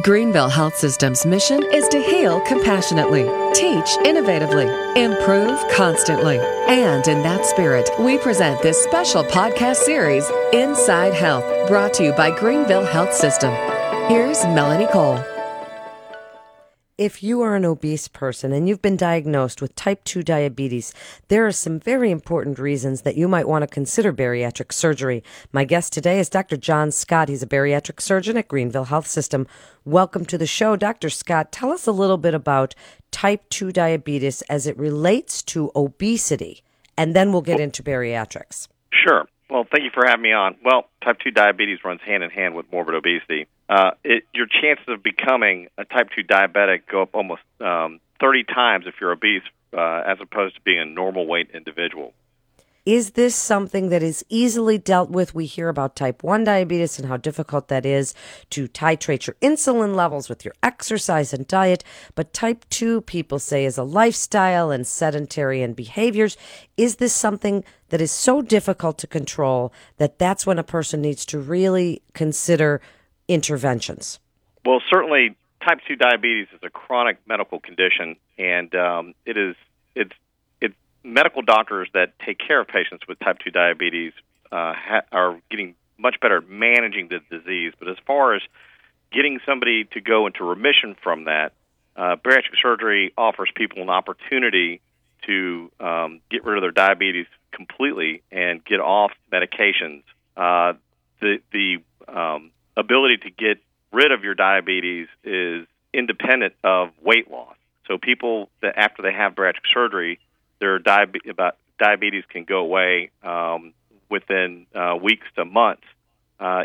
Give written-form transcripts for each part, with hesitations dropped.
Greenville Health System's mission is to heal compassionately, teach innovatively, improve constantly. And in that spirit, we present this special podcast series, Inside Health, brought to you by Greenville Health System. Here's Melanie Cole. If you are an obese person and you've been diagnosed with type 2 diabetes, there are some very important reasons that you might want to consider bariatric surgery. My guest today is Dr. John Scott. He's a bariatric surgeon at Greenville Health System. Welcome to the show, Dr. Scott. Tell us a little bit about type 2 diabetes as it relates to obesity, and then we'll get into bariatrics. Sure. Well, thank you for having me on. Well, type 2 diabetes runs hand in hand with morbid obesity. Your chances of becoming a type 2 diabetic go up almost 30 times if you're obese as opposed to being a normal weight individual. Is this something that is easily dealt with? We hear about type 1 diabetes and how difficult that is to titrate your insulin levels with your exercise and diet, but type 2, people say, is a lifestyle and sedentary and behaviors. Is this something that is so difficult to control that that's when a person needs to really consider interventions? Well, certainly type 2 diabetes is a chronic medical condition, and medical doctors that take care of patients with type 2 diabetes are getting much better at managing the disease. But as far as getting somebody to go into remission from that, bariatric surgery offers people an opportunity to get rid of their diabetes completely and get off medications. The ability to get rid of your diabetes is independent of weight loss. So people, that after they have bariatric surgery, their diabetes can go away within weeks to months,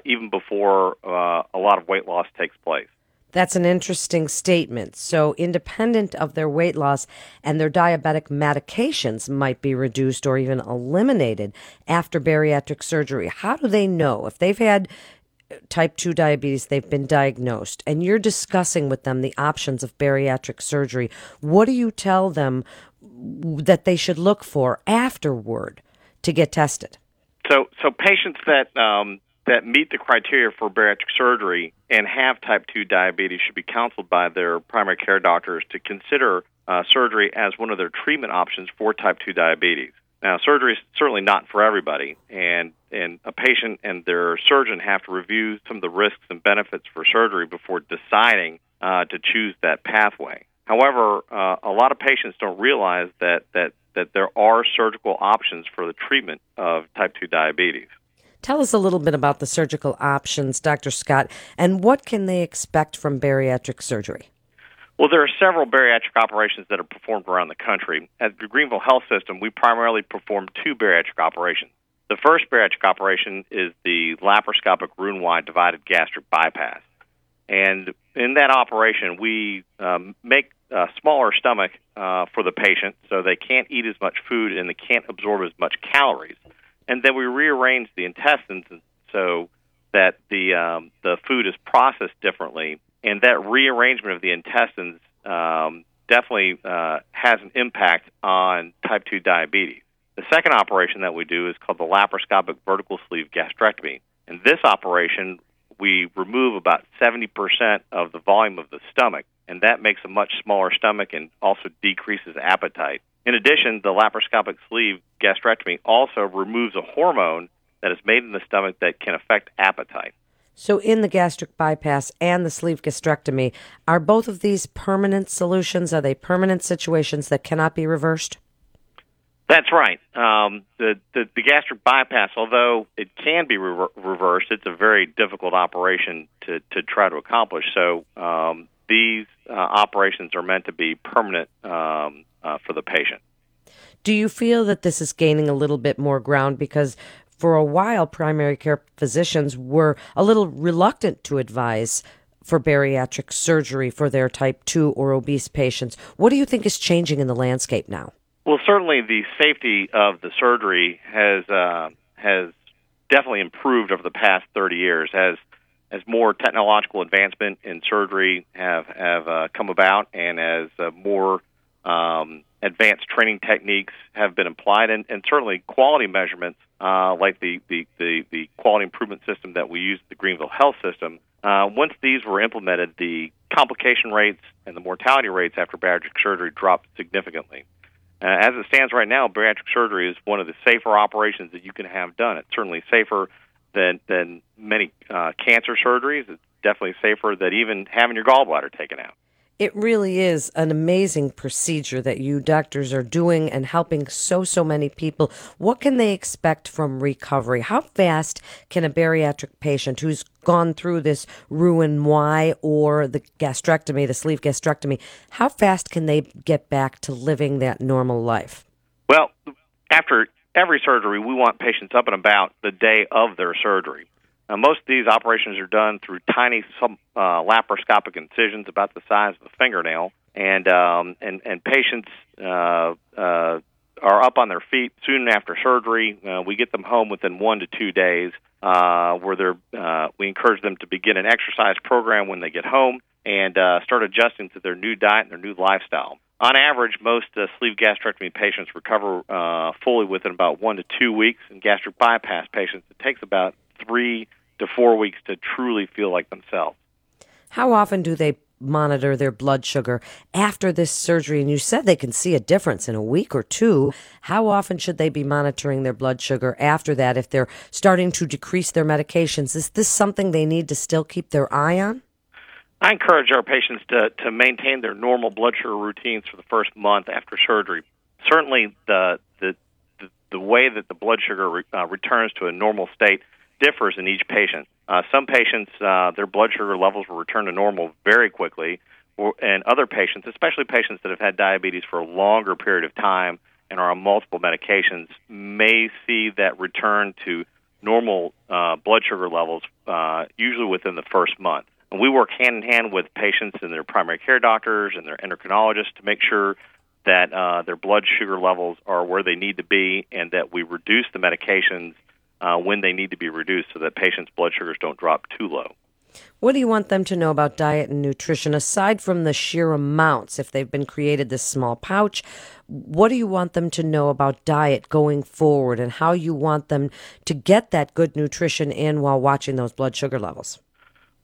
even before a lot of weight loss takes place. That's an interesting statement. So independent of their weight loss, and their diabetic medications might be reduced or even eliminated after bariatric surgery. How do they know if they've had type 2 diabetes, they've been diagnosed, and you're discussing with them the options of bariatric surgery? What do you tell them that they should look for afterward to get tested? So patients that meet the criteria for bariatric surgery and have type 2 diabetes should be counseled by their primary care doctors to consider surgery as one of their treatment options for type 2 diabetes. Now, surgery is certainly not for everybody, and a patient and their surgeon have to review some of the risks and benefits for surgery before deciding to choose that pathway. However, a lot of patients don't realize that there are surgical options for the treatment of type 2 diabetes. Tell us a little bit about the surgical options, Dr. Scott, and what can they expect from bariatric surgery? Well, there are several bariatric operations that are performed around the country. At the Greenville Health System, we primarily perform two bariatric operations. The first bariatric operation is the laparoscopic Roux-en-Y divided gastric bypass. And in that operation, we make a smaller stomach for the patient so they can't eat as much food and they can't absorb as much calories. And then we rearrange the intestines so that the food is processed differently. And that rearrangement of the intestines definitely has an impact on type 2 diabetes. The second operation that we do is called the laparoscopic vertical sleeve gastrectomy. In this operation, we remove about 70% of the volume of the stomach, and that makes a much smaller stomach and also decreases appetite. In addition, the laparoscopic sleeve gastrectomy also removes a hormone that is made in the stomach that can affect appetite. So in the gastric bypass and the sleeve gastrectomy, are both of these permanent solutions? Are they permanent situations that cannot be reversed? That's right. The gastric bypass, although it can be reversed, it's a very difficult operation to try to accomplish. So these operations are meant to be permanent for the patient. Do you feel that this is gaining a little bit more ground? Because for a while, primary care physicians were a little reluctant to advise for bariatric surgery for their type 2 or obese patients. What do you think is changing in the landscape now? Well, certainly the safety of the surgery has definitely improved over the past 30 years. As more technological advancement in surgery have come about, and as more advanced training techniques have been applied, and certainly quality measurements like the quality improvement system that we use at the Greenville Health System Once these were implemented, the complication rates and the mortality rates after bariatric surgery dropped significantly. As it stands right now, bariatric surgery is one of the safer operations that you can have done. It's certainly safer than many cancer surgeries. It's definitely safer than even having your gallbladder taken out. It really is an amazing procedure that you doctors are doing and helping so many people. What can they expect from recovery? How fast can a bariatric patient who's gone through this Roux-en-Y or the gastrectomy, the sleeve gastrectomy, how fast can they get back to living that normal life? Well, after every surgery, we want patients up and about the day of their surgery. Now, most of these operations are done through tiny laparoscopic incisions about the size of a fingernail, and patients are up on their feet soon after surgery. We get them home within 1 to 2 days, where we encourage them to begin an exercise program when they get home and start adjusting to their new diet and their new lifestyle. On average, most sleeve gastrectomy patients recover fully within about 1 to 2 weeks, and gastric bypass patients, it takes about 3 to 4 weeks to truly feel like themselves. How often do they monitor their blood sugar after this surgery? And you said they can see a difference in a week or two. How often should they be monitoring their blood sugar after that if they're starting to decrease their medications? Is this something they need to still keep their eye on? I encourage our patients to maintain their normal blood sugar routines for the first month after surgery. Certainly the way that the blood sugar returns to a normal state differs in each patient. Some patients, their blood sugar levels will return to normal very quickly, and other patients, especially patients that have had diabetes for a longer period of time and are on multiple medications, may see that return to normal blood sugar levels usually within the first month. And we work hand-in-hand with patients and their primary care doctors and their endocrinologists to make sure that their blood sugar levels are where they need to be and that we reduce the medications when they need to be reduced so that patients' blood sugars don't drop too low. What do you want them to know about diet and nutrition, aside from the sheer amounts, if they've been created this small pouch? What do you want them to know about diet going forward and how you want them to get that good nutrition in while watching those blood sugar levels?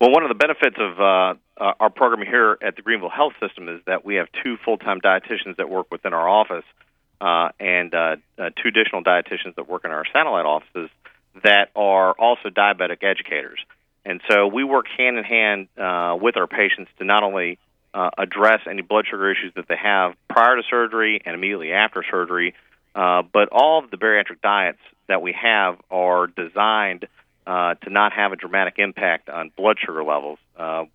Well, one of the benefits of our program here at the Greenville Health System is that we have 2 full-time dietitians that work within our office and 2 additional dietitians that work in our satellite offices that are also diabetic educators. And so we work hand-in-hand with our patients to not only address any blood sugar issues that they have prior to surgery and immediately after surgery, but all of the bariatric diets that we have are designed to not have a dramatic impact on blood sugar levels.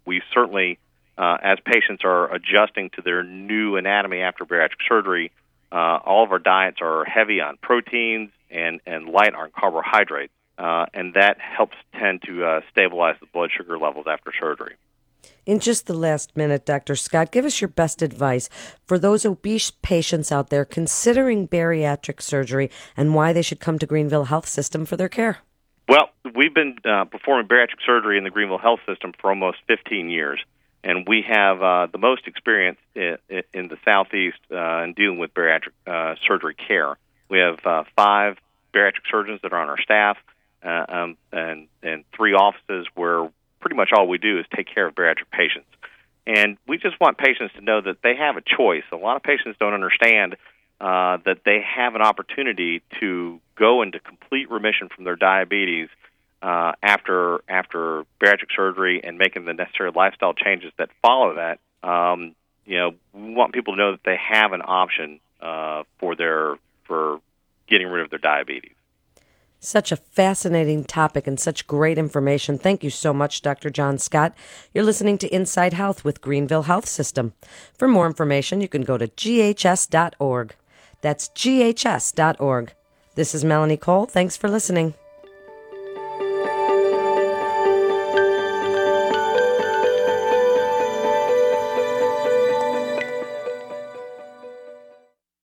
We certainly, as patients are adjusting to their new anatomy after bariatric surgery, all of our diets are heavy on proteins and light on carbohydrates, and that helps tend to stabilize the blood sugar levels after surgery. In just the last minute, Dr. Scott, give us your best advice for those obese patients out there considering bariatric surgery and why they should come to Greenville Health System for their care. Well, we've been performing bariatric surgery in the Greenville Health System for almost 15 years. And we have the most experience in the Southeast in dealing with bariatric surgery care. We have 5 bariatric surgeons that are on our staff and 3 offices where pretty much all we do is take care of bariatric patients. And we just want patients to know that they have a choice. A lot of patients don't understand that they have an opportunity to go into complete remission from their diabetes after bariatric surgery and making the necessary lifestyle changes that follow that. We want people to know that they have an option for getting rid of their diabetes. Such a fascinating topic and such great information. Thank you so much, Dr. John Scott. You're listening to Inside Health with Greenville Health System. For more information, you can go to ghs.org. That's ghs.org. This is Melanie Cole. Thanks for listening.